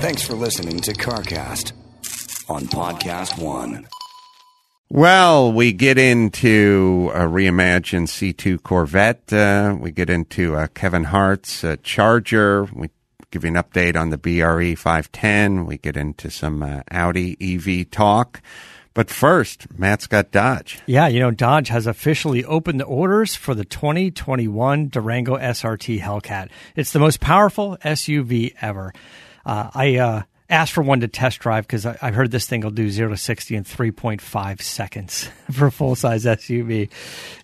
Thanks for listening to CarCast on Podcast One. Well, we get into a reimagined C2 Corvette. We get into Kevin Hart's Charger. We give you an update on the BRE 510. We get into some Audi EV talk. But first, Matt's got Dodge. Yeah, you know, Dodge has officially opened the orders for the 2021 Durango SRT Hellcat. It's the most powerful SUV ever. I asked for one to test drive because I heard this thing will do 0 to 60 in 3.5 seconds for a full-size SUV.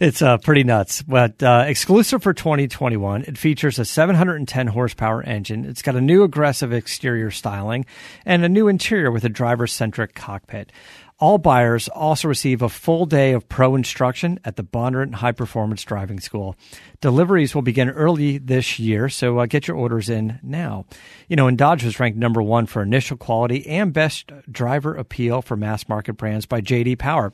It's pretty nuts. But exclusive for 2021, it features a 710-horsepower engine. It's got a new aggressive exterior styling and a new interior with a driver-centric cockpit. All buyers also receive a full day of pro instruction at the Bondurant High Performance Driving School. Deliveries will begin early this year, so get your orders in now. You know, and Dodge was ranked number one for initial quality and best driver appeal for mass market brands by J.D. Power.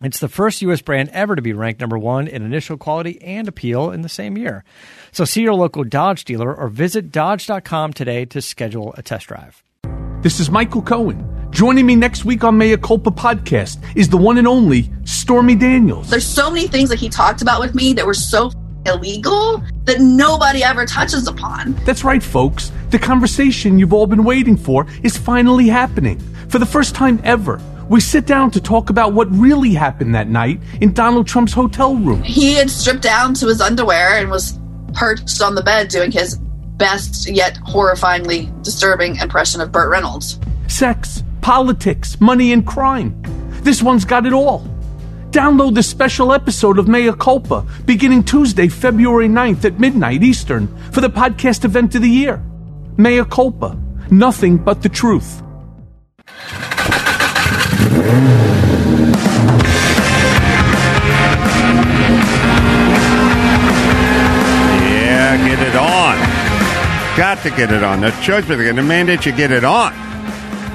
It's the first U.S. brand ever to be ranked number one in initial quality and appeal in the same year. So see your local Dodge dealer or visit Dodge.com today to schedule a test drive. This is Michael Cohen. Joining me next week on Mea Culpa Podcast is the one and only Stormy Daniels. There's so many things that he talked about with me that were so illegal that nobody ever touches upon. That's right, folks. The conversation you've all been waiting for is finally happening. For the first time ever, we sit down to talk about what really happened that night in Donald Trump's hotel room. He had stripped down to his underwear and was perched on the bed doing his best yet horrifyingly disturbing impression of Burt Reynolds. Sex, politics, money, and crime. This one's got it all. Download this special episode of Mea Culpa beginning Tuesday, February 9th at midnight Eastern for the podcast event of the year. Mea Culpa, nothing but the truth. Yeah, get it on. Got to get it on. The judgment is going to mandate you get it on.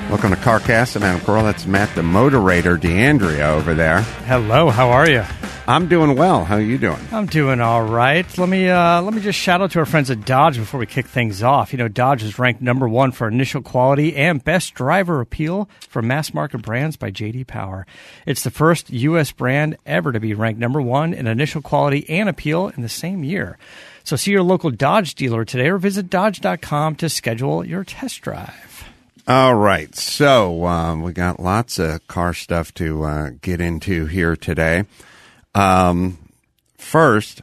Welcome to CarCast. I'm Adam Corral. That's Matt the Moderator, DeAndrea over there. Hello, how are you? I'm doing well. How are you doing? I'm doing all right. Let me just shout out to our friends at Dodge before we kick things off. You know, Dodge is ranked number one for initial quality and best driver appeal for mass market brands by J.D. Power. It's the first U.S. brand ever to be ranked number one in initial quality and appeal in the same year. So see your local Dodge dealer today or visit Dodge.com to schedule your test drive. All right, so we got lots of car stuff to get into here today. First,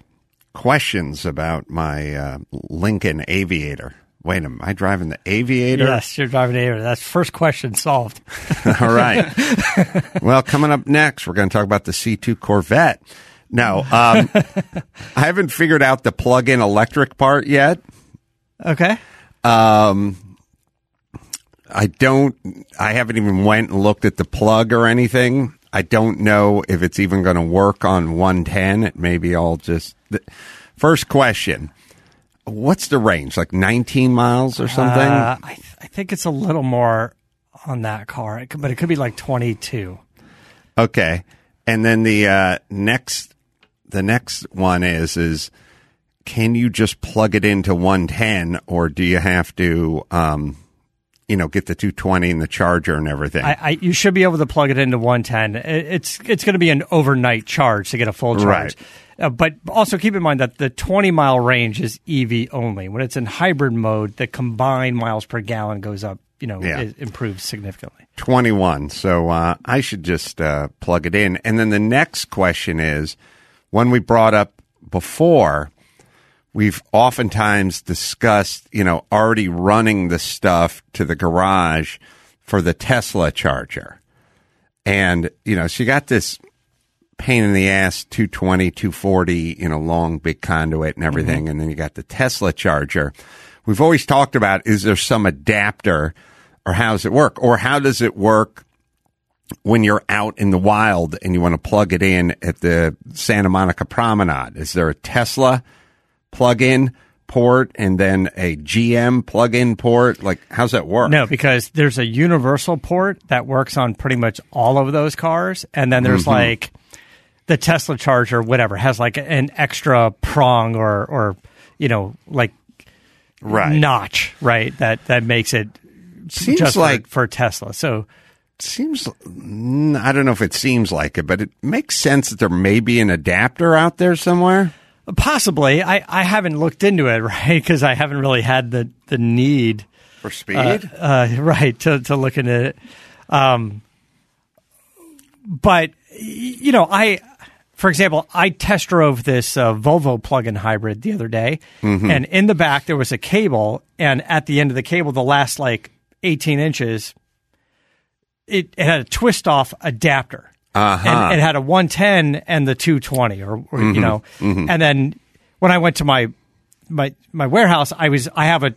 questions about my Lincoln Aviator. Wait a minute, am I driving the Aviator? Yes, you're driving the Aviator. That's first question solved. All right. Well, coming up next, we're going to talk about the C2 Corvette. Now, I haven't figured out the plug-in electric part yet. Okay. I haven't even went and looked at the plug or anything. I don't know if it's even going to work on 110. Maybe I'll just... First question, what's the range? Like 19 miles or something? I think it's a little more on that car, but it could be like 22. Okay. And then the next one is can you just plug it into 110 or do you have to... you know, get the 220 and the charger and everything. You should be able to plug it into 110. It's going to be an overnight charge to get a full charge. Right. But also keep in mind that the 20-mile range is EV only. When it's in hybrid mode, the combined miles per gallon goes up, It improves significantly. 21. So I should just plug it in. And then the next question is, one we brought up before, we've oftentimes discussed, already running the stuff to the garage for the Tesla charger. And, so you got this pain in the ass 220, 240, long big conduit and everything. Mm-hmm. And then you got the Tesla charger. We've always talked about, is there some adapter or how does it work? Or how does it work when you're out in the wild and you want to plug it in at the Santa Monica Promenade? Is there a Tesla plug-in port and then a GM plug-in port? Like, how's that work? No, because there's a universal port that works on pretty much all of those cars. And then there's like the Tesla charger, whatever, has like an extra prong or like notch, right? That makes it seems just like for Tesla. So it seems, I don't know if it seems like it, but it makes sense that there may be an adapter out there somewhere. Possibly. I haven't looked into it, right? Because I haven't really had the need for speed, right? To look into it, but you know, for example, I test drove this Volvo plug-in hybrid the other day, and in the back there was a cable, and at the end of the cable, the last like 18 inches, it had a twist-off adapter, and it had a 110 and the 220, and then when I went to my warehouse, I have the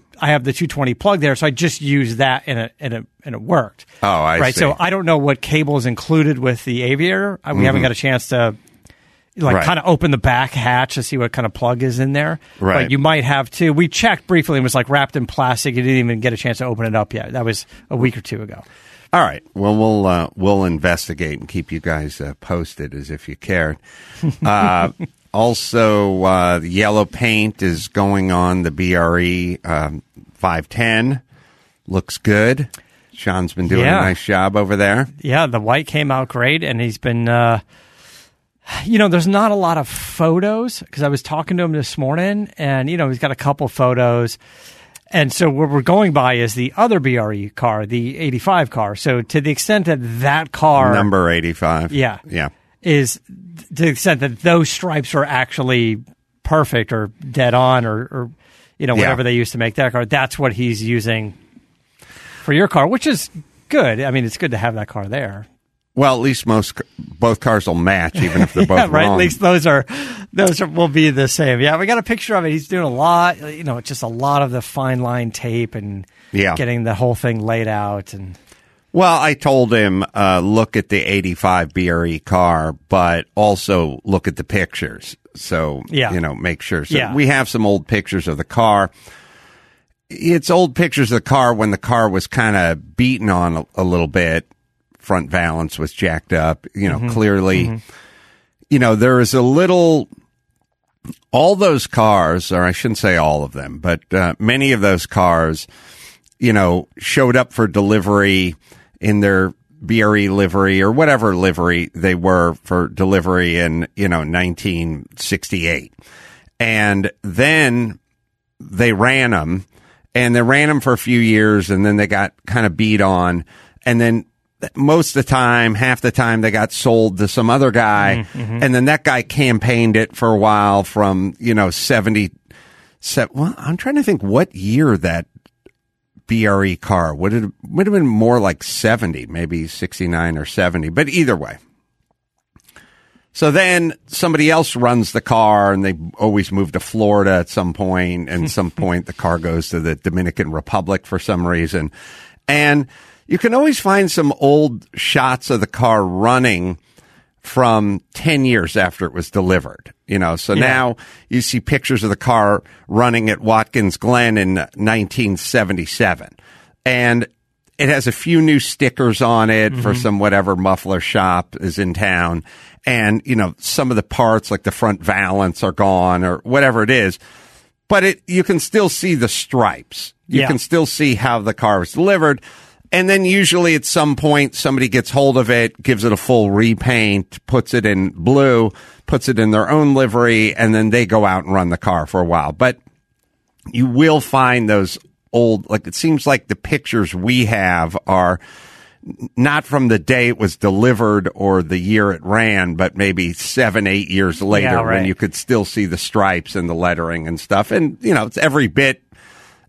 220 plug there, so I just used that and it worked. Oh, I see. So I don't know what cable is included with the Aviator. We haven't got a chance to kind of open the back hatch to see what kind of plug is in there. Right. But you might have to. We checked briefly and it was like wrapped in plastic. You didn't even get a chance to open it up yet. That was a week or two ago. All right. Well, we'll investigate and keep you guys posted as if you cared. Also, the yellow paint is going on the BRE 510. Looks good. Sean's been doing a nice job over there. Yeah, the white came out great, and he's been, there's not a lot of photos, because I was talking to him this morning, and, he's got a couple photos. And so what we're going by is the other BRE car, the 85 car. So to the extent that that car... Number 85. Yeah. Yeah. Is to the extent that those stripes are actually perfect or dead on or whatever they used to make that car. That's what he's using for your car, which is good. I mean, it's good to have that car there. Well, at least both cars will match, even if they're both wrong. At least those will be the same. Yeah, we got a picture of it. He's doing a lot, just a lot of the fine line tape and getting the whole thing laid out and. Well, I told him, look at the 85 BRE car, but also look at the pictures. So, make sure. So we have some old pictures of the car. It's old pictures of the car when the car was kind of beaten on a little bit. Front valance was jacked up, clearly. There is a little... All those cars, or I shouldn't say all of them, but many of those cars, showed up for delivery in their BRE livery or whatever livery they were for delivery in, 1968. And then they ran them, for a few years, and then they got kind of beat on. And then most of the time, half the time, they got sold to some other guy. And then that guy campaigned it for a while from, 77. Well, I'm trying to think what year that BRE car would have been more like 70, maybe 69 or 70, but either way. So then somebody else runs the car, and they always move to Florida at some point, and some point the car goes to the Dominican Republic for some reason. And you can always find some old shots of the car running from 10 years after it was delivered, Now you see pictures of the car running at Watkins Glen in 1977, and it has a few new stickers on it for some whatever muffler shop is in town, and some of the parts like the front valance are gone or whatever it is, but you can still see the stripes. You can still see how the car was delivered. And then usually at some point, somebody gets hold of it, gives it a full repaint, puts it in blue, puts it in their own livery, and then they go out and run the car for a while. But you will find those old, it seems like the pictures we have are not from the day it was delivered or the year it ran, but maybe 7-8 years later when you could still see the stripes and the lettering and stuff. And, it's every bit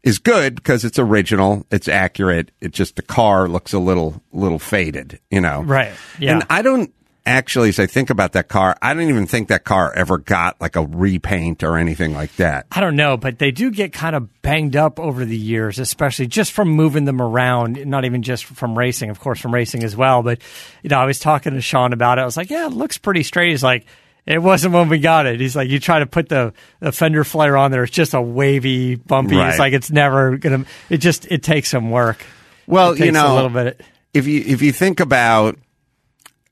is good because it's original, it's accurate, it's just the car looks a little faded, Right, yeah. And I don't actually, as I think about that car, I don't even think that car ever got like a repaint or anything like that. I don't know, but they do get kind of banged up over the years, especially just from moving them around, not even just from racing, of course from racing as well. But, I was talking to Sean about it. I was like, yeah, it looks pretty straight. He's like, it wasn't when we got it. He's like, you try to put the fender flare on there, it's just a wavy, bumpy. Right. It's like it's never gonna. It takes some work. Well, it takes a little bit. If you think about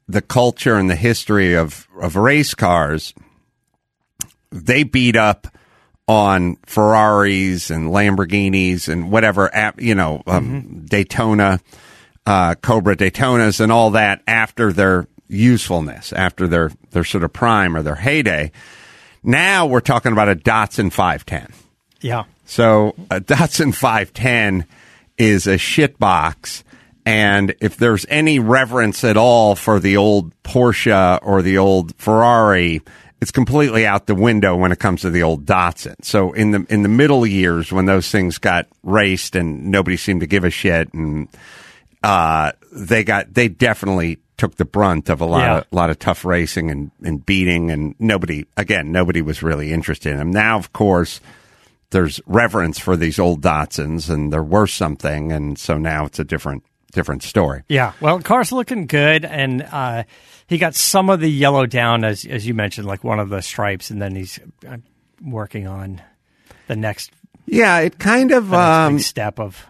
the culture and the history of race cars, they beat up on Ferraris and Lamborghinis and whatever, you know, Daytona, Cobra Daytonas and all that after their usefulness, after their sort of prime or their heyday. Now we're talking about a Datsun 510. Yeah. So a Datsun 510 is a shitbox. And if there's any reverence at all for the old Porsche or the old Ferrari, it's completely out the window when it comes to the old Datsun. So in the middle years when those things got raced and nobody seemed to give a shit, and they definitely took the brunt of a lot of tough racing and beating, and nobody was really interested in them. Now, of course, there's reverence for these old Datsuns, and they're worth something, and so now it's a different story. Yeah, well, car's looking good, and he got some of the yellow down, as you mentioned, like one of the stripes, and then he's working on the next. Yeah, it kind of big step of.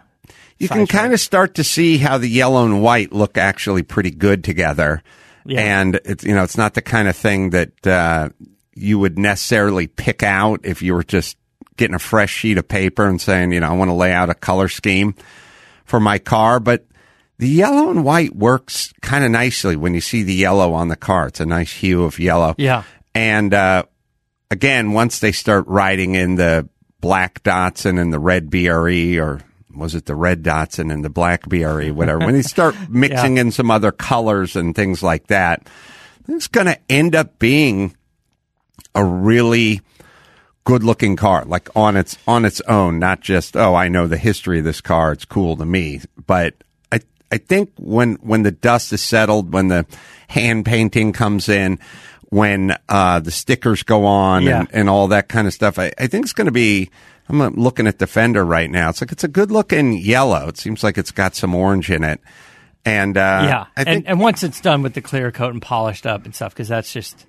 You can kind of start to see how the yellow and white look actually pretty good together, and it's, you know, it's not the kind of thing that you would necessarily pick out if you were just getting a fresh sheet of paper and saying, you know, I want to lay out a color scheme for my car, but. The yellow and white works kind of nicely when you see the yellow on the car. It's a nice hue of yellow. Yeah. And again, once they start riding in the black Datsun and the red BRE, or was it the red Datsun and the black BRE, whatever, when they start mixing in some other colors and things like that, it's going to end up being a really good-looking car, like on its own, not just, oh, I know the history of this car, it's cool to me, but I think when the dust is settled, when the hand painting comes in, when the stickers go on and all that kind of stuff, I think it's going to be – I'm looking at the fender right now. It's like it's a good-looking yellow. It seems like it's got some orange in it. And I think, and once it's done with the clear coat and polished up and stuff, because that's just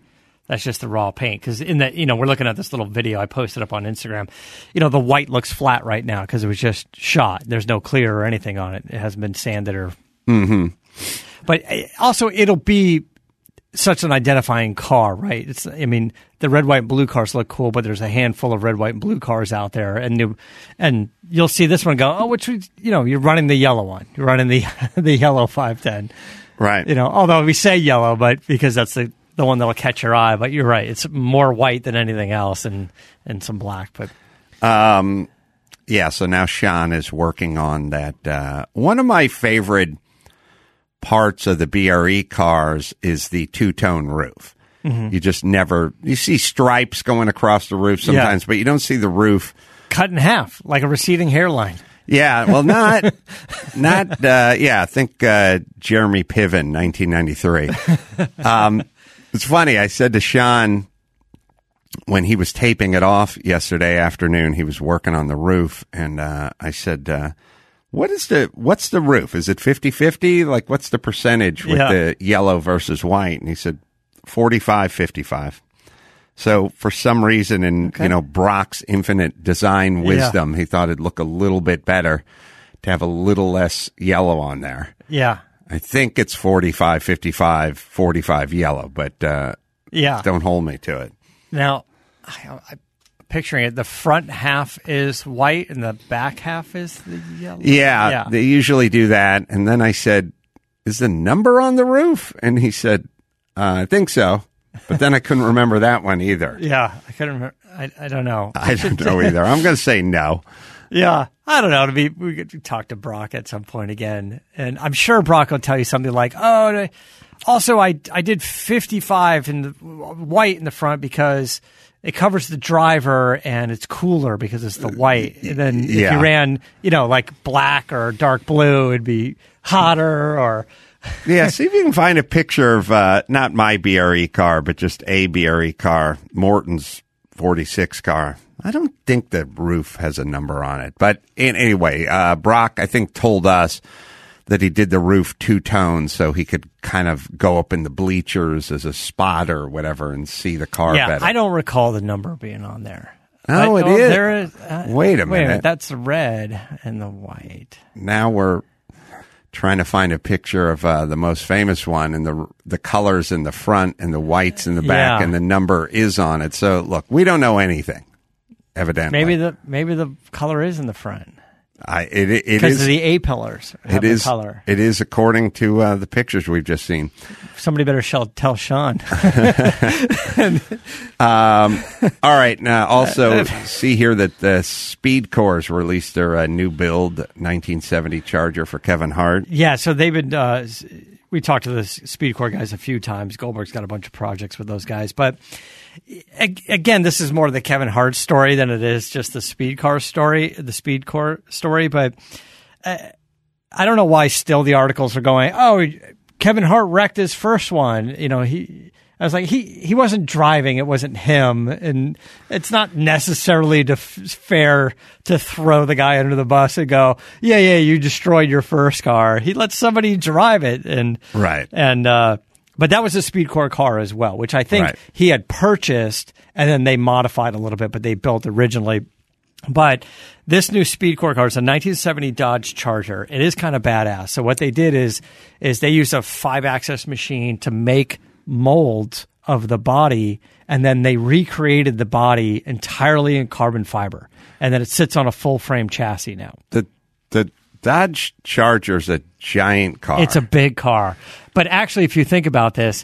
the raw paint. Because in that, you know, we're looking at this little video I posted up on Instagram. You know, the white looks flat right now because it was just shot. There's no clear or anything on it. It hasn't been sanded or. But also, it'll be such an identifying car, right? It's, I mean, the red, white, and blue cars look cool, but there's a handful of red, white, and blue cars out there, and you'll see this one go, oh, which, you know, you're running the yellow one, you're running the yellow 510, right? You know, although we say yellow, but because that's the one that'll catch your eye, but you're right. It's more white than anything else and some black, but. So now Sean is working on that. One of my favorite parts of the BRE cars is the two-tone roof. You just never, you see stripes going across the roof sometimes, but you don't see the roof. Cut in half, like a receding hairline. Yeah, well, I think Jeremy Piven, 1993. It's funny. I said to Sean when he was taping it off yesterday afternoon, he was working on the roof, and I said, what's the roof? Is it 50-50? Like, what's the percentage with the yellow versus white? And he said 45-55. So for some reason, you know, Brock's infinite design wisdom, he thought it'd look a little bit better to have a little less yellow on there. Yeah. I think it's 45, 55, 45 yellow, but don't hold me to it. Now, I'm picturing it. The front half is white and the back half is the yellow. Yeah, they usually do that. And then I said, is the number on the roof? And he said, I think so. But then I couldn't remember that one either. Yeah, I couldn't remember. I don't know. I don't know either. I'm going to say no. Yeah, I don't know. We could talk to Brock at some point again, and I'm sure Brock will tell you something like, "Oh, also I did 55 in the white in the front because it covers the driver and it's cooler because it's the white." And then if you ran, you know, like black or dark blue, it'd be hotter or. Yeah, see if you can find a picture of not my BRE car, but just a BRE car, Morton's 46 car. I don't think the roof has a number on it. But anyway, Brock, I think, told us that he did the roof two-tone so he could kind of go up in the bleachers as a spot or whatever and see the car better. I don't recall the number being on there. Oh, it is. There is wait a minute. That's the red and the white. Now we're trying to find a picture of the most famous one, and the colors in the front and the whites in the back, and the number is on it. So, look, we don't know anything. evidently. Maybe the color is in the front. Because of the A pillars. Color. It is according to the pictures we've just seen. Somebody better tell Sean. All right. Now, also see here that the SpeedKore's released their new build 1970 Charger for Kevin Hart. Yeah. So they've been. We talked to the SpeedKore guys a few times. Goldberg's got a bunch of projects with those guys, but. Again, this is more the Kevin Hart story than it is just the SpeedKore story. But I don't know why still the articles are going. Oh, Kevin Hart wrecked his first one. You know, he wasn't driving. It wasn't him, and it's not necessarily fair to throw the guy under the bus and go, yeah, you destroyed your first car. He let somebody drive it, But that was a SpeedKore car as well, which I think he had purchased, and then they modified a little bit, but they built originally. But this new SpeedKore car is a 1970 Dodge Charger. It is kind of badass. So what they did is they used a 5-axis machine to make molds of the body, and then they recreated the body entirely in carbon fiber, and then it sits on a full-frame chassis now. The Dodge Charger's a giant car. It's a big car. But actually, if you think about this,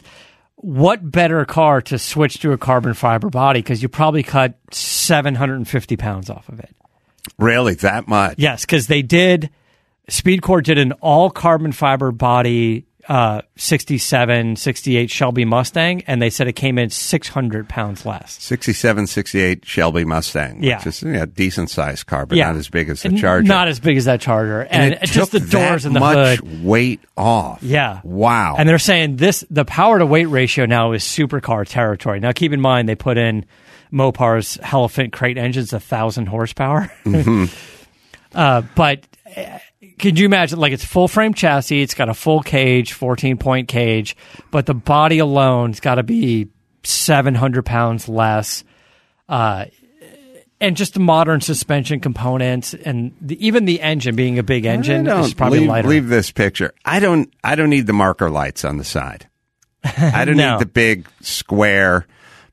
what better car to switch to a carbon fiber body? Because you probably cut 750 pounds off of it. Really? That much? Yes, because SpeedKore did an all carbon fiber body 67, 68 Shelby Mustang, and they said it came in 600 pounds less. 67, 68 Shelby Mustang, which is a decent-sized car, but not as big as the Charger. Not as big as that Charger. And it just took the doors and the hood. Much weight off. Yeah. Wow. And they're saying the power-to-weight ratio now is supercar territory. Now, keep in mind, they put in Mopar's Elephant Crate engines, 1,000 horsepower. Mm-hmm. But... Could you imagine, like, it's full-frame chassis, it's got a full cage, 14-point cage, but the body alone has got to be 700 pounds less, and just the modern suspension components, and even the engine being a big engine is probably lighter. Leave this picture. I don't need the marker lights on the side. I don't need the big square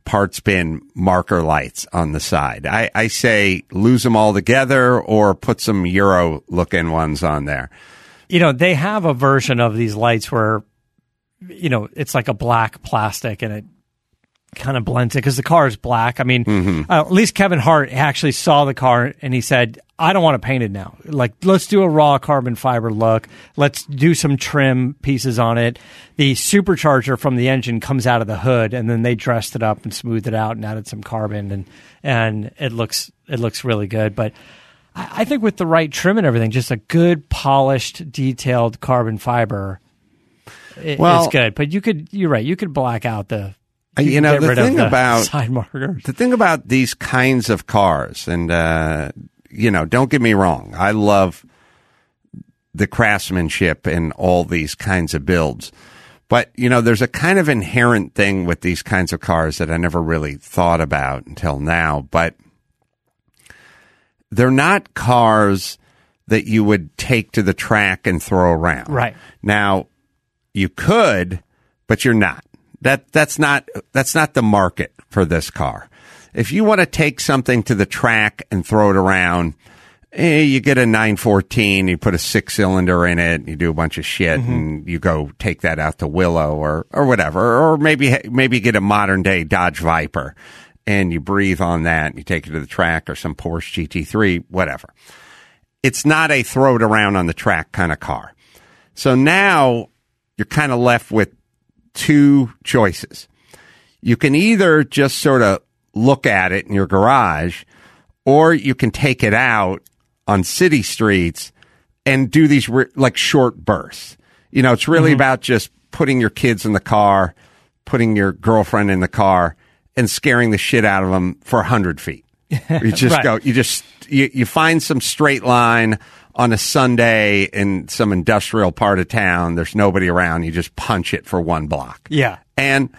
parts bin marker lights on the side. I say lose them all together or put some Euro-looking ones on there. You know, they have a version of these lights where, you know, it's like a black plastic and it kind of blends it because the car is black. I mean, at least Kevin Hart actually saw the car and he said, I don't want to paint it now. Like, let's do a raw carbon fiber look. Let's do some trim pieces on it. The supercharger from the engine comes out of the hood, and then they dressed it up and smoothed it out and added some carbon, and it looks really good. But I think with the right trim and everything, just a good, polished, detailed carbon fiber is good. But you're right. You could black out the thing about these kinds of cars and. You know, don't get me wrong. I love the craftsmanship in all these kinds of builds. But, you know, there's a kind of inherent thing with these kinds of cars that I never really thought about until now. But they're not cars that you would take to the track and throw around. Right. Now, you could, but you're not. That's not the market for this car. If you want to take something to the track and throw it around, you get a 914, you put a 6-cylinder in it, you do a bunch of shit, and you go take that out to Willow or whatever. Or maybe get a modern-day Dodge Viper, and you breathe on that, and you take it to the track, or some Porsche GT3, whatever. It's not a throw-it-around-on-the-track kind of car. So now you're kind of left with two choices. You can either just sort of look at it in your garage, or you can take it out on city streets and do these short bursts. You know, it's really about just putting your kids in the car, putting your girlfriend in the car, and scaring the shit out of them for 100 feet. You just you find some straight line on a Sunday in some industrial part of town. There's nobody around. You just punch it for one block. Yeah. And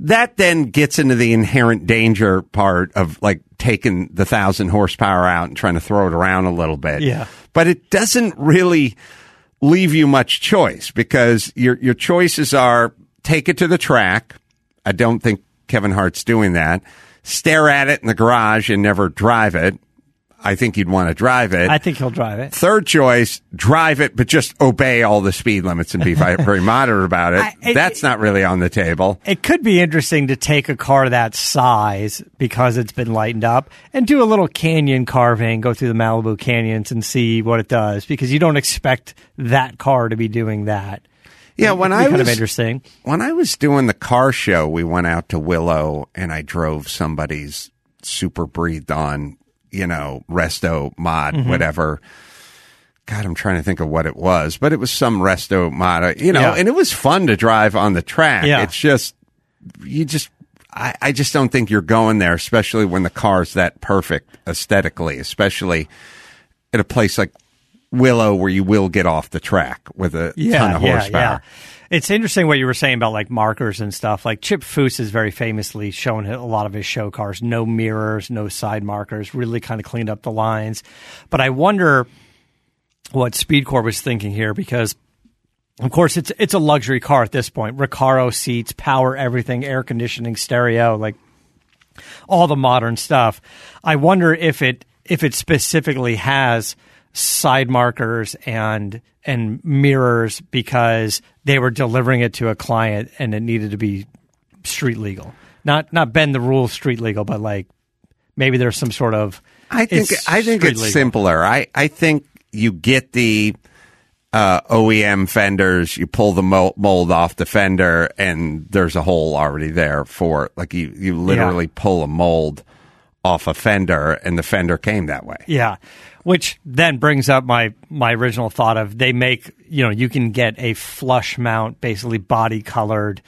that then gets into the inherent danger part of, like, taking the 1,000 horsepower out and trying to throw it around a little bit. Yeah. But it doesn't really leave you much choice, because your choices are take it to the track. I don't think Kevin Hart's doing that. stare at it in the garage and never drive it. I think you'd want to drive it. I think he'll drive it. Third choice, drive it, but just obey all the speed limits and be very moderate about it. That's not really on the table. It could be interesting to take a car that size because it's been lightened up and do a little canyon carving, go through the Malibu canyons and see what it does, because you don't expect that car to be doing that. Yeah, when I was doing the car show, we went out to Willow and I drove somebody's super breathed on, resto mod, whatever. God, I'm trying to think of what it was, but it was some resto mod, and it was fun to drive on the track. Yeah. It's just, I just don't think you're going there, especially when the car's that perfect aesthetically, especially at a place like Willow, where you will get off the track with a ton of horsepower. Yeah. It's interesting what you were saying about like markers and stuff. Like Chip Foose is very famously shown a lot of his show cars, no mirrors, no side markers, really kind of cleaned up the lines. But I wonder what SpeedKore was thinking here, because of course it's a luxury car at this point. Recaro seats, power everything, air conditioning, stereo, like all the modern stuff. I wonder if it specifically has side markers and mirrors because they were delivering it to a client and it needed to be street legal, not bend the rules street legal, but like maybe there's some sort of. I think it's legal. Simpler. I think you get the OEM fenders, you pull the mold off the fender, and there's a hole already there for like you literally pull a mold off a fender, and the fender came that way. Yeah. Which then brings up my original thought of they make, you can get a flush mount, basically body colored,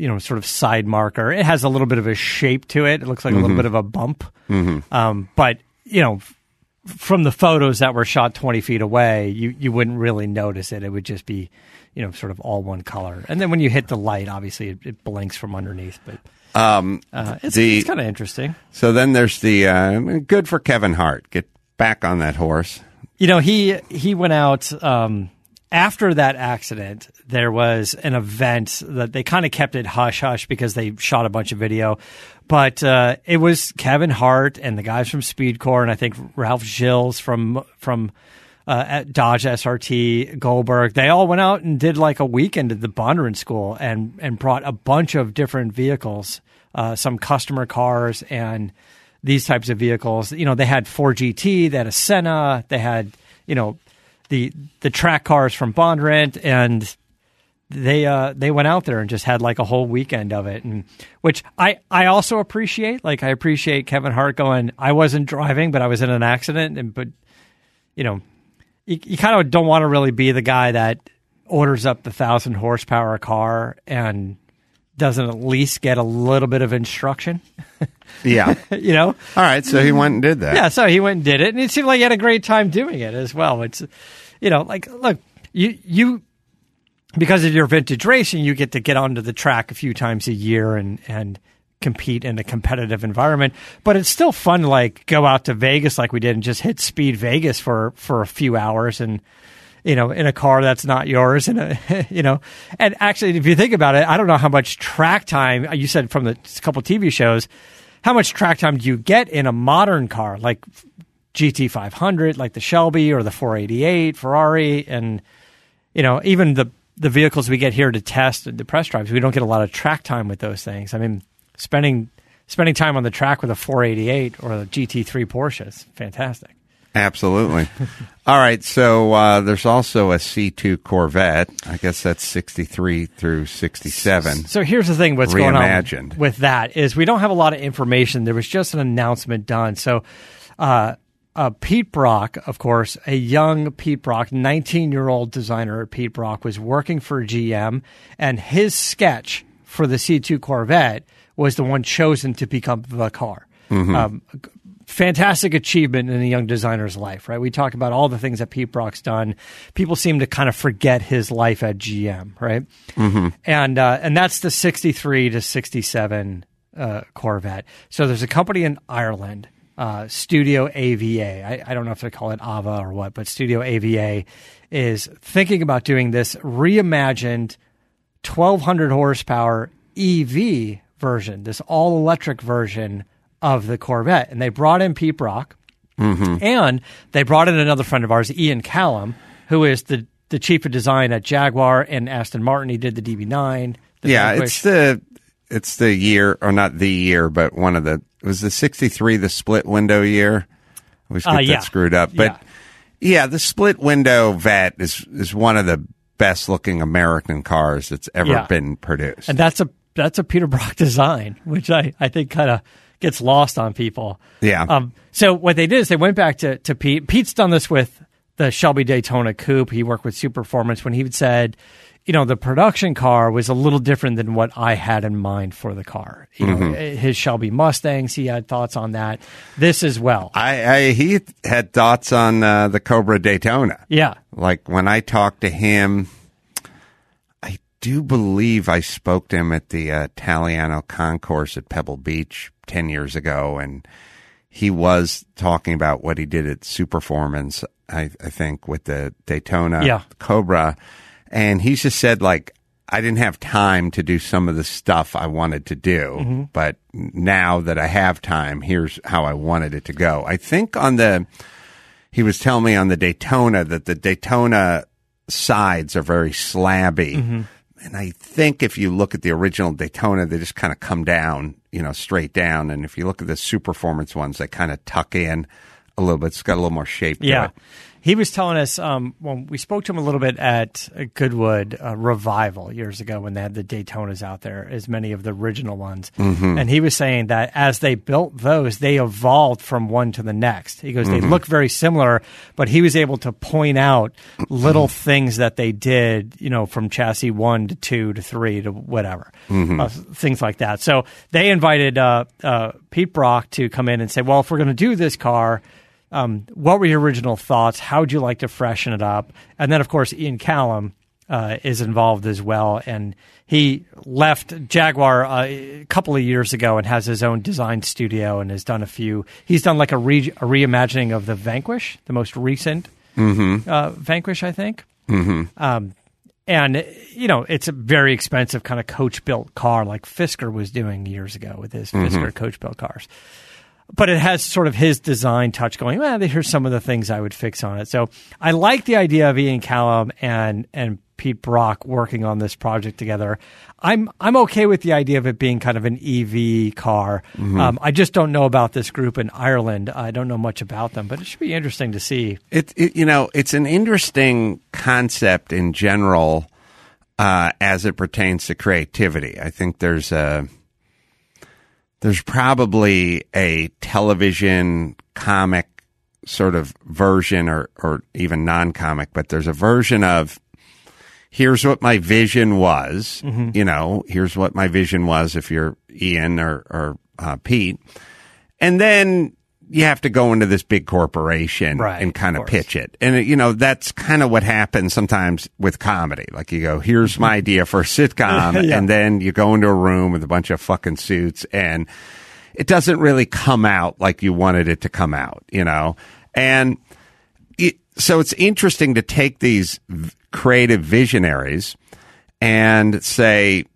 sort of side marker. It has a little bit of a shape to it. It looks like a little bit of a bump. But, from the photos that were shot 20 feet away, you wouldn't really notice it. It would just be, sort of all one color. And then when you hit the light, obviously it blinks from underneath. But it's kind of interesting. So then there's the good for Kevin Hart. Get back on that horse. He went out after that accident. There was an event that they kind of kept it hush-hush because they shot a bunch of video. But it was Kevin Hart and the guys from SpeedKore, and I think Ralph Gilles from at Dodge SRT, Goldberg. They all went out and did like a weekend at the Bondurant School and brought a bunch of different vehicles, some customer cars and these types of vehicles. They had 4GT, they had a Senna, they had, the track cars from Bondurant, and they went out there and just had like a whole weekend of it, and which I also appreciate. Like I appreciate Kevin Hart going, I wasn't driving, but I was in an accident, but you kind of don't want to really be the guy that orders up the 1,000 horsepower car and doesn't at least get a little bit of instruction. Yeah. All right, so he went and did that. Yeah, so he went and did it, and it seemed like he had a great time doing it as well. It's, like, look, you because of your vintage racing, you get to get onto the track a few times a year and compete in a competitive environment, but it's still fun to like go out to Vegas like we did and just hit Speed Vegas for a few hours and in a car that's not yours, and and actually if you think about it, I don't know how much track time you said from the couple TV shows, how much track time do you get in a modern car like GT500, like the Shelby or the 488 Ferrari, and even the vehicles we get here to test the press drives, we don't get a lot of track time with those things. I mean, spending time on the track with a 488 or a GT3 Porsche is fantastic. Absolutely. All right, so there's also a C2 Corvette. I guess that's 63 through 67. So here's the thing, what's going on with that is we don't have a lot of information. There was just an announcement done. So Pete Brock, of course, a young Pete Brock, 19-year-old designer Pete Brock, was working for GM, and his sketch for the C2 Corvette was the one chosen to become the car. Fantastic achievement in a young designer's life, right? We talk about all the things that Pete Brock's done. People seem to kind of forget his life at GM, right? And that's the 63 to 67 Corvette. So there's a company in Ireland, Studio AVA. I don't know if they call it AVA or what, but Studio AVA is thinking about doing this reimagined 1,200 horsepower EV version, this all-electric version of the Corvette. And they brought in Pete Brock, and they brought in another friend of ours, Ian Callum, who is the chief of design at Jaguar and Aston Martin. He did the DB9. Vanquish. It's the year, or not the year, but one of the, it was the 63, the split window year. I always get that screwed up. But yeah, the split window Vet is one of the best looking American cars that's ever been produced. And that's a Peter Brock design, which I think kind of gets lost on people. Yeah. So what they did is they went back to Pete. Pete's done this with the Shelby Daytona Coupe. He worked with Superformance when he said, you know, the production car was a little different than what I had in mind for the car. You know, his Shelby Mustangs, he had thoughts on that. This as well. He had thoughts on the Cobra Daytona. Yeah. Like when I talked to him, I do believe I spoke to him at the Italiano Concourse at Pebble Beach 10 years ago, and he was talking about what he did at Superformance, I think, with the Daytona Cobra. And he just said, like, I didn't have time to do some of the stuff I wanted to do. But now that I have time, here's how I wanted it to go. I think he was telling me on the Daytona that the Daytona sides are very slabby. And I think if you look at the original Daytona, they just kind of come down, you know, straight down. And if you look at the Superformance ones, they kind of tuck in a little bit. It's got a little more shape to it. He was telling us, when we spoke to him a little bit at Goodwood Revival years ago when they had the Daytonas out there, as many of the original ones. And he was saying that as they built those, they evolved from one to the next. He goes, they look very similar, but he was able to point out little things that they did, you know, from chassis 1 to 2 to 3 to whatever, things like that. So they invited Pete Brock to come in and say, well, if we're going to do this car, what were your original thoughts? How would you like to freshen it up? And then, of course, Ian Callum is involved as well. And he left Jaguar a couple of years ago and has his own design studio and has done a few. He's done like a reimagining of the Vanquish, the most recent Vanquish, I think. And, you know, it's a very expensive kind of coach-built car like Fisker was doing years ago with his Fisker coach-built cars. But it has sort of his design touch going, well, here's some of the things I would fix on it. So I like the idea of Ian Callum and Pete Brock working on this project together. I'm okay with the idea of it being kind of an EV car. I just don't know about this group in Ireland. I don't know much about them, but it should be interesting to see. You know, it's an interesting concept in general as it pertains to creativity. I think there's probably a television comic sort of version or even non-comic, but there's a version of here's what my vision was, you know, here's what my vision was if you're Ian or Pete. And then you have to go into this big corporation and kind of pitch it. And, you know, that's kind of what happens sometimes with comedy. Like you go, here's my idea for a sitcom. And then you go into a room with a bunch of fucking suits and it doesn't really come out like you wanted it to come out, you know? And so it's interesting to take these creative visionaries and say,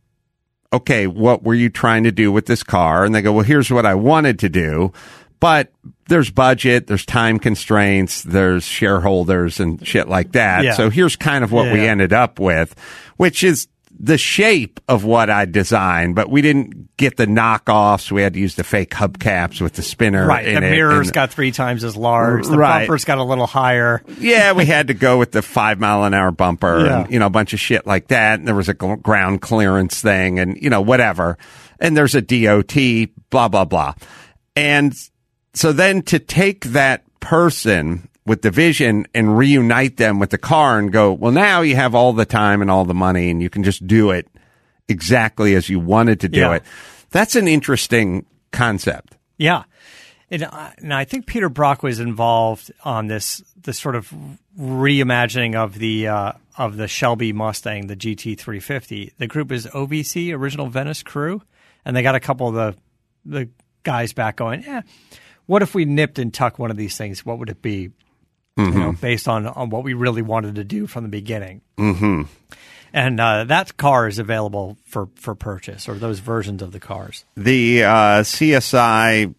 okay, what were you trying to do with this car? And they go, well, here's what I wanted to do. But there's budget, there's time constraints, there's shareholders and shit like that. So here's kind of what we ended up with, which is the shape of what I designed, but we didn't get the knockoffs. We had to use the fake hubcaps with the spinner. In the mirrors got 3 times as large. The bumpers got a little higher. We had to go with the 5-mile-an-hour bumper and, you know, a bunch of shit like that. And there was a ground clearance thing and, you know, whatever. And there's a DOT, blah, blah, blah. And so then to take that person with the vision and reunite them with the car and go, well, now you have all the time and all the money and you can just do it exactly as you wanted to do it. That's an interesting concept. And I think Peter Brock was involved on this sort of reimagining of the Shelby Mustang, the GT350. The group is OVC, Original Venice Crew, and they got a couple of the guys back going, what if we nipped and tucked one of these things? What would it be, you know, based on what we really wanted to do from the beginning? And that car is available for purchase, or those versions of the cars. The CSI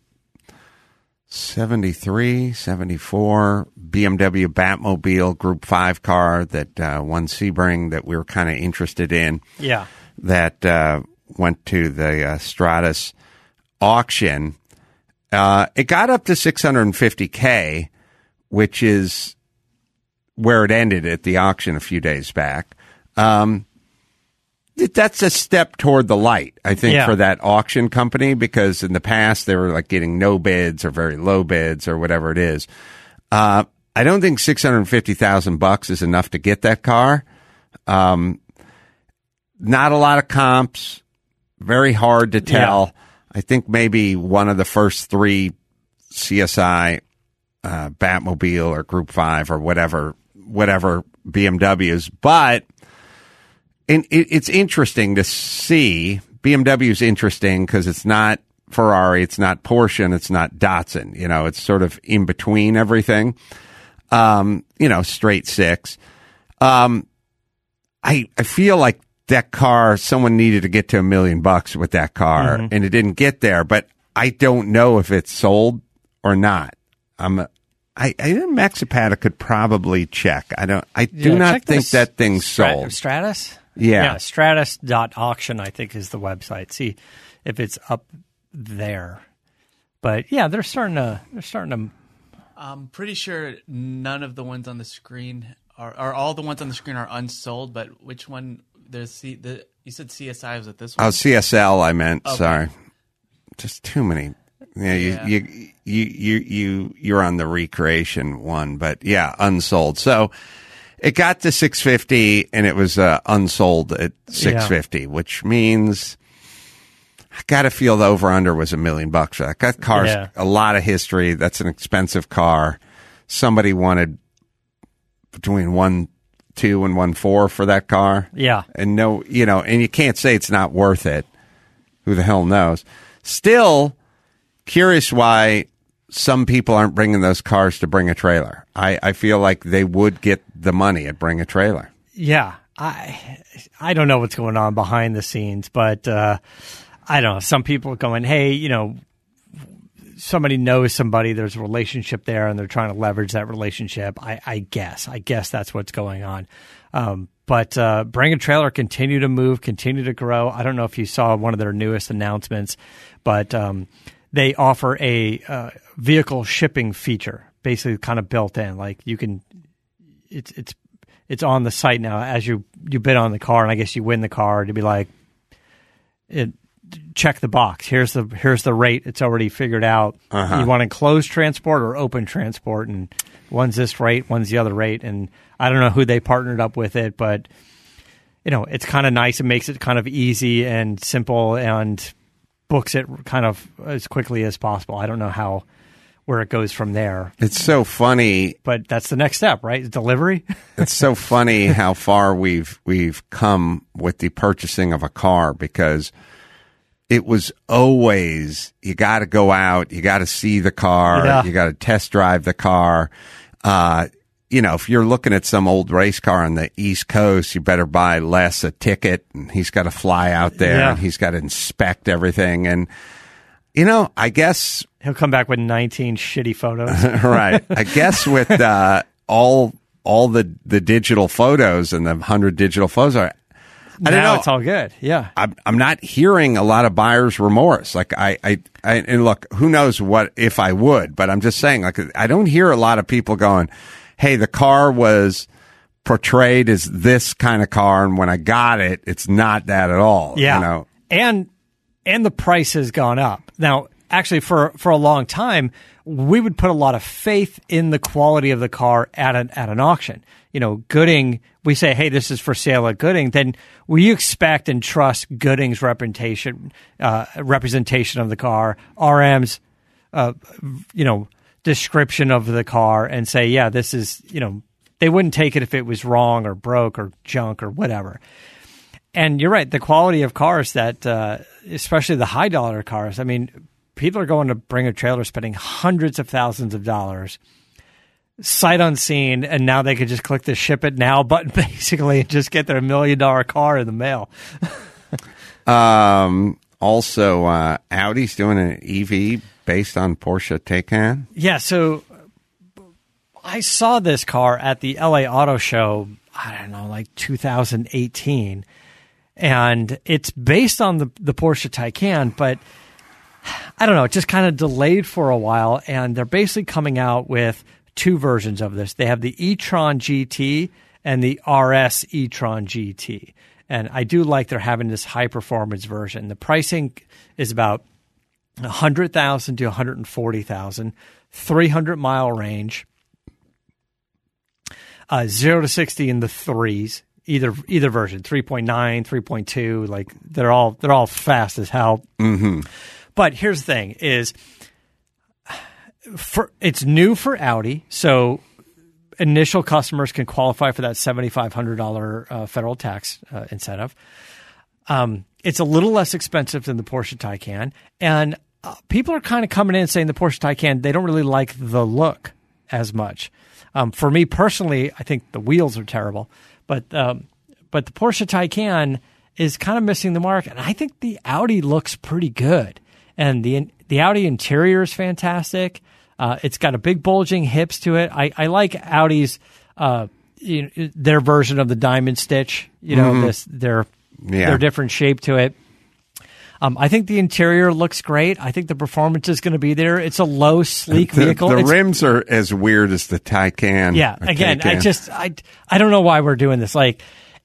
73, 74 BMW Batmobile Group 5 car, that one Sebring that we were kind of interested in. Yeah. That went to the Stratus auction. It got up to $650K, which is where it ended at the auction a few days back. That's a step toward the light, I think, for that auction company, because in the past they were like getting no bids or very low bids or whatever it is. I don't think $650,000 is enough to get that car. Not a lot of comps, very hard to tell. Yeah. I think maybe one of the first three CSI Batmobile or Group 5 or whatever BMWs, but. And it's interesting to see. BMW's interesting because it's not Ferrari, it's not Porsche, and it's not Datsun. You know, it's sort of in between everything. Straight six. I feel like that car, someone needed to get to $1 million with that car, mm-hmm. and it didn't get there. But I don't know if it's sold or not. I think Maxipata could probably check. I do not think that thing's sold. Stratus. Yeah, stratus.auction, I think, is the website. See if it's up there. But yeah, they're starting to. I'm pretty sure none of the ones on the screen are all the ones on the screen are unsold. But which one? You said CSI was at this one. Oh, CSL. I meant. Okay. Sorry, just too many. Yeah. You're on the recreation one, but yeah, unsold. So. It got to $650, and it was unsold at $650, which means I got to feel the over-under was $1 million. That car's a lot of history. That's an expensive car. Somebody wanted between 1.2 and 1.4 for that car. Yeah, and and you can't say it's not worth it. Who the hell knows? Still curious why. Some people aren't bringing those cars to Bring a Trailer. I feel like they would get the money at Bring a Trailer. Yeah. I don't know what's going on behind the scenes, but I don't know. Some people are going, hey, somebody knows somebody, there's a relationship there, and they're trying to leverage that relationship. I guess that's what's going on. But Bring a Trailer continue to move, continue to grow. I don't know if you saw one of their newest announcements, but they offer a vehicle shipping feature, basically kind of built in. Like you can, it's on the site now. As you bid on the car, and I guess you win the car, to be like, check the box. Here's the rate. It's already figured out. Uh-huh. You want to closed transport or open transport, and one's this rate, one's the other rate. And I don't know who they partnered up with it, but it's kind of nice. It makes it kind of easy and simple and. Books it kind of as quickly as possible. I don't know where it goes from there. It's so funny, but that's the next step, right? Delivery. It's so funny how far we've come with the purchasing of a car, because it was always you got to go out, you got to see the car, you got to test drive the car. If you're looking at some old race car on the East Coast, you better buy Les a ticket, and he's got to fly out there, and he's got to inspect everything. And, I guess... He'll come back with 19 shitty photos. Right. I guess with all the digital photos and the 100 digital photos, I don't know. It's all good. Yeah. I'm not hearing a lot of buyer's remorse. Like I and look, who knows what if I would, but I'm just saying, like, I don't hear a lot of people going... Hey, the car was portrayed as this kind of car, and when I got it, it's not that at all. Yeah, and the price has gone up. Now, actually, for a long time, we would put a lot of faith in the quality of the car at an auction. Gooding, we say, hey, this is for sale at Gooding. Then we expect and trust Gooding's representation of the car, RM's, description of the car, and say, yeah, this is, they wouldn't take it if it was wrong or broke or junk or whatever. And you're right, the quality of cars that, especially the high dollar cars, I mean, people are going to Bring a Trailer spending hundreds of thousands of dollars, sight unseen, and now they could just click the ship it now button basically and just get their $1 million car in the mail. Also, Audi's doing an EV based on Porsche Taycan. Yeah, so I saw this car at the LA Auto Show, I don't know, like 2018. And it's based on the Porsche Taycan, but I don't know, it just kind of delayed for a while. And they're basically coming out with two versions of this. They have the e-tron GT and the RS e-tron GT. And I do like they're having this high-performance version. The pricing is about $100,000 to $140,000, 300-mile range, 0 to 60 in the threes, either version, 3.9, 3.2. Like, they're all fast as hell. Mm-hmm. But here's the thing is it's new for Audi, so – initial customers can qualify for that $7,500 federal tax incentive. It's a little less expensive than the Porsche Taycan. And people are kind of coming in saying the Porsche Taycan, they don't really like the look as much. For me personally, I think the wheels are terrible. But the Porsche Taycan is kind of missing the mark. And I think the Audi looks pretty good. And the Audi interior is fantastic. It's got a big bulging hips to it. I like Audi's their version of the diamond stitch. You know, mm-hmm. Their different shape to it. I think the interior looks great. I think the performance is going to be there. It's a low, sleek vehicle. The rims are as weird as the Taycan. Yeah, again, Taycan. I don't know why we're doing this. Like,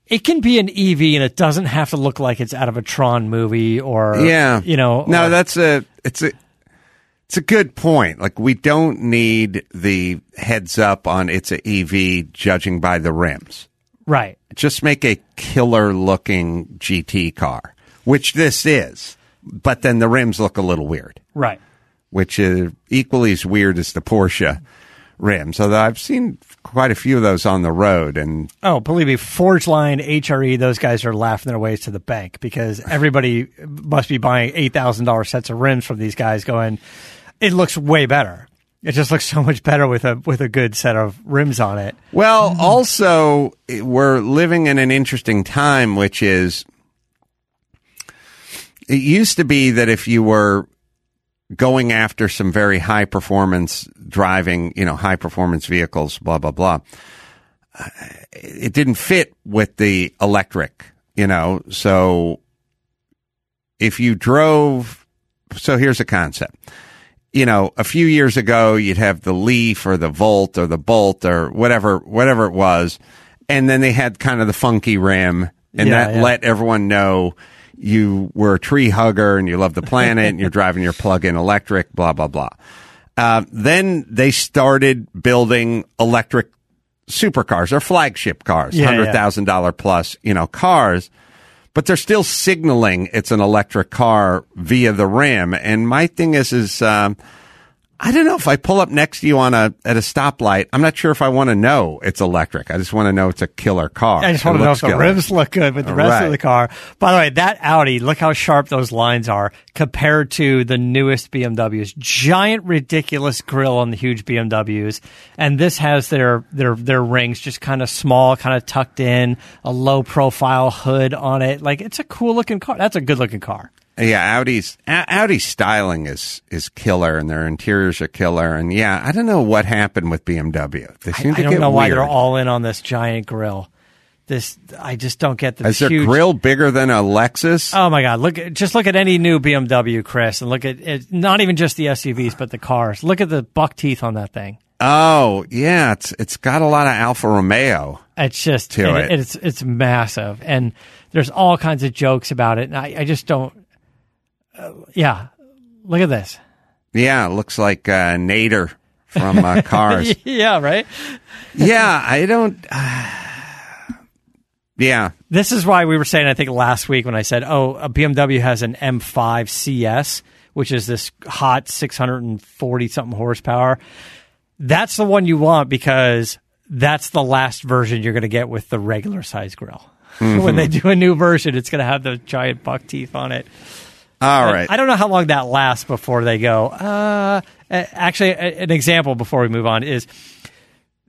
it can be an EV, and it doesn't have to look like it's out of a Tron movie or It's a good point. Like, we don't need the heads up on it's an EV judging by the rims. Right. Just make a killer-looking GT car, which this is. But then the rims look a little weird. Right. Which is equally as weird as the Porsche rims. Although I've seen quite a few of those on the road. And believe me, Forgeline, HRE, those guys are laughing their ways to the bank because everybody must be buying $8,000 sets of rims from these guys going... It looks way better. It just looks so much better with a good set of rims on it. Well, also, we're living in an interesting time, which is it used to be that if you were going after some very high-performance driving, you know, high-performance vehicles, blah, blah, blah, it didn't fit with the electric, you know. So if you drove – so here's a concept – you know, a few years ago, you'd have the Leaf or the Volt or the Bolt or whatever it was, and then they had kind of the funky rim, and let everyone know you were a tree hugger and you love the planet and you're driving your plug-in electric, blah, blah, blah. Then they started building electric supercars or flagship cars, $100,000 plus, you know, cars. But they're still signaling it's an electric car via the rim. And my thing is I don't know if I pull up next to you at a stoplight. I'm not sure if I want to know it's electric. I just want to know it's a killer car. I just want to know if the rims look good with the rest of the car. By the way, that Audi, look how sharp those lines are compared to the newest BMWs. Giant, ridiculous grill on the huge BMWs. And this has their rings just kind of small, kind of tucked in, a low-profile hood on it. Like, it's a cool-looking car. That's a good-looking car. Yeah, Audi's styling is killer, and their interiors are killer. And yeah, I don't know what happened with BMW. They seem to get weird. I don't know why they're all in on this giant grill. I just don't get the. Is their grill bigger than a Lexus? Oh my God! Look at any new BMW, Chris, and look at it, not even just the SUVs, but the cars. Look at the buck teeth on that thing. Oh yeah, it's got a lot of Alfa Romeo. It's just it's massive, and there's all kinds of jokes about it, and I just don't. Yeah, look at this. Yeah, it looks like Nader from Cars. Yeah, right? Yeah, I don't... yeah. This is why we were saying, I think, last week when I said, a BMW has an M5 CS, which is this hot 640-something horsepower. That's the one you want because that's the last version you're going to get with the regular size grill. Mm-hmm. When they do a new version, it's going to have those giant buck teeth on it. All right. I don't know how long that lasts before they go. Actually, an example before we move on is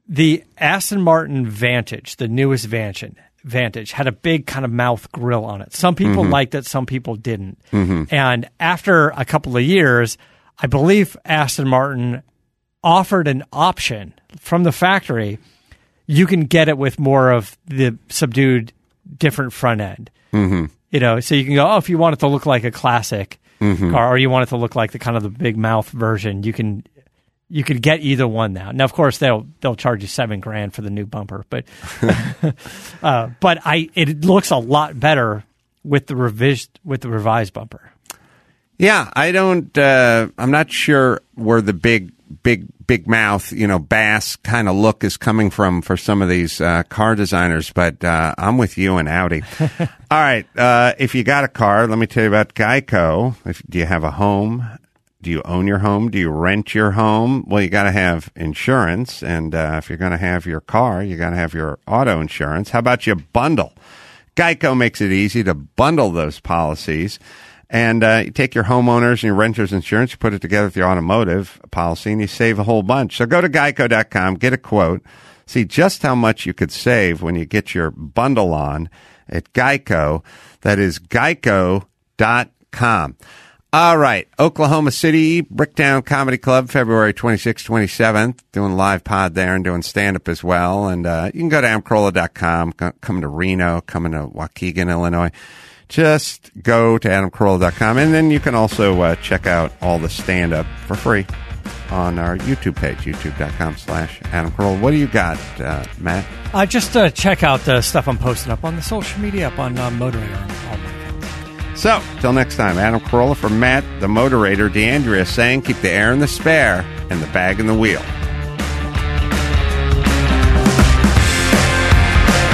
the Aston Martin Vantage, the newest Vantage, Vantage had a big kind of mouth grill on it. Some people mm-hmm. liked it, some people didn't. Mm-hmm. And after a couple of years, I believe Aston Martin offered an option from the factory. You can get it with more of the subdued, different front end. Mm-hmm. You know, so you can go, oh, if you want it to look like a classic mm-hmm. car, or you want it to look like the kind of the big mouth version, you could get either one now. Now, of course, they'll charge you $7,000 for the new bumper, but it looks a lot better with the revised bumper. Yeah, I don't. I'm not sure where the big mouth, you know, bass kind of look is coming from for some of these car designers, but I'm with you and Audi. All right, if you got a car, let me tell you about Geico. Do you have a home? Do you own your home? Do you rent your home? Well, you got to have insurance, and if you're going to have your car, you got to have your auto insurance. How about you bundle? Geico makes it easy to bundle those policies, and you take your homeowners and your renters insurance, you put it together with your automotive policy, and you save a whole bunch. So go to Geico.com, get a quote, see just how much you could save when you get your bundle on at Geico. That is Geico.com. All right, Oklahoma City, Bricktown Comedy Club, February 26th, 27th. Doing live pod there and doing stand-up as well. And you can go to AdamCarolla.com, coming to Reno, coming to Waukegan, Illinois. Just go to AdamCarolla.com. And then you can also check out all the stand-up for free on our YouTube page, youtube.com/AdamCarolla. What do you got, Matt? Just check out the stuff I'm posting up on the social media, up on Motoring on all my accounts. So, till next time, Adam Carolla for Matt, the moderator, DeAndrea saying, keep the air in the spare and the bag in the wheel.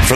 For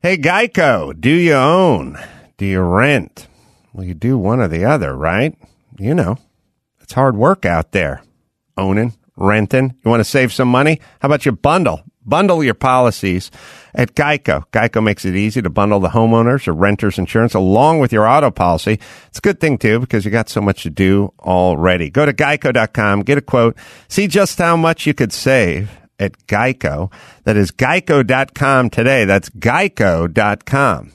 Hey, Geico, do you own? Do you rent? Well, you do one or the other, right? You know, it's hard work out there. Owning, renting. You want to save some money? How about you bundle? Bundle your policies at Geico. Geico makes it easy to bundle the homeowners or renters insurance along with your auto policy. It's a good thing, too, because you got so much to do already. Go to Geico.com, get a quote, see just how much you could save at Geico. That is Geico.com today. That's Geico.com.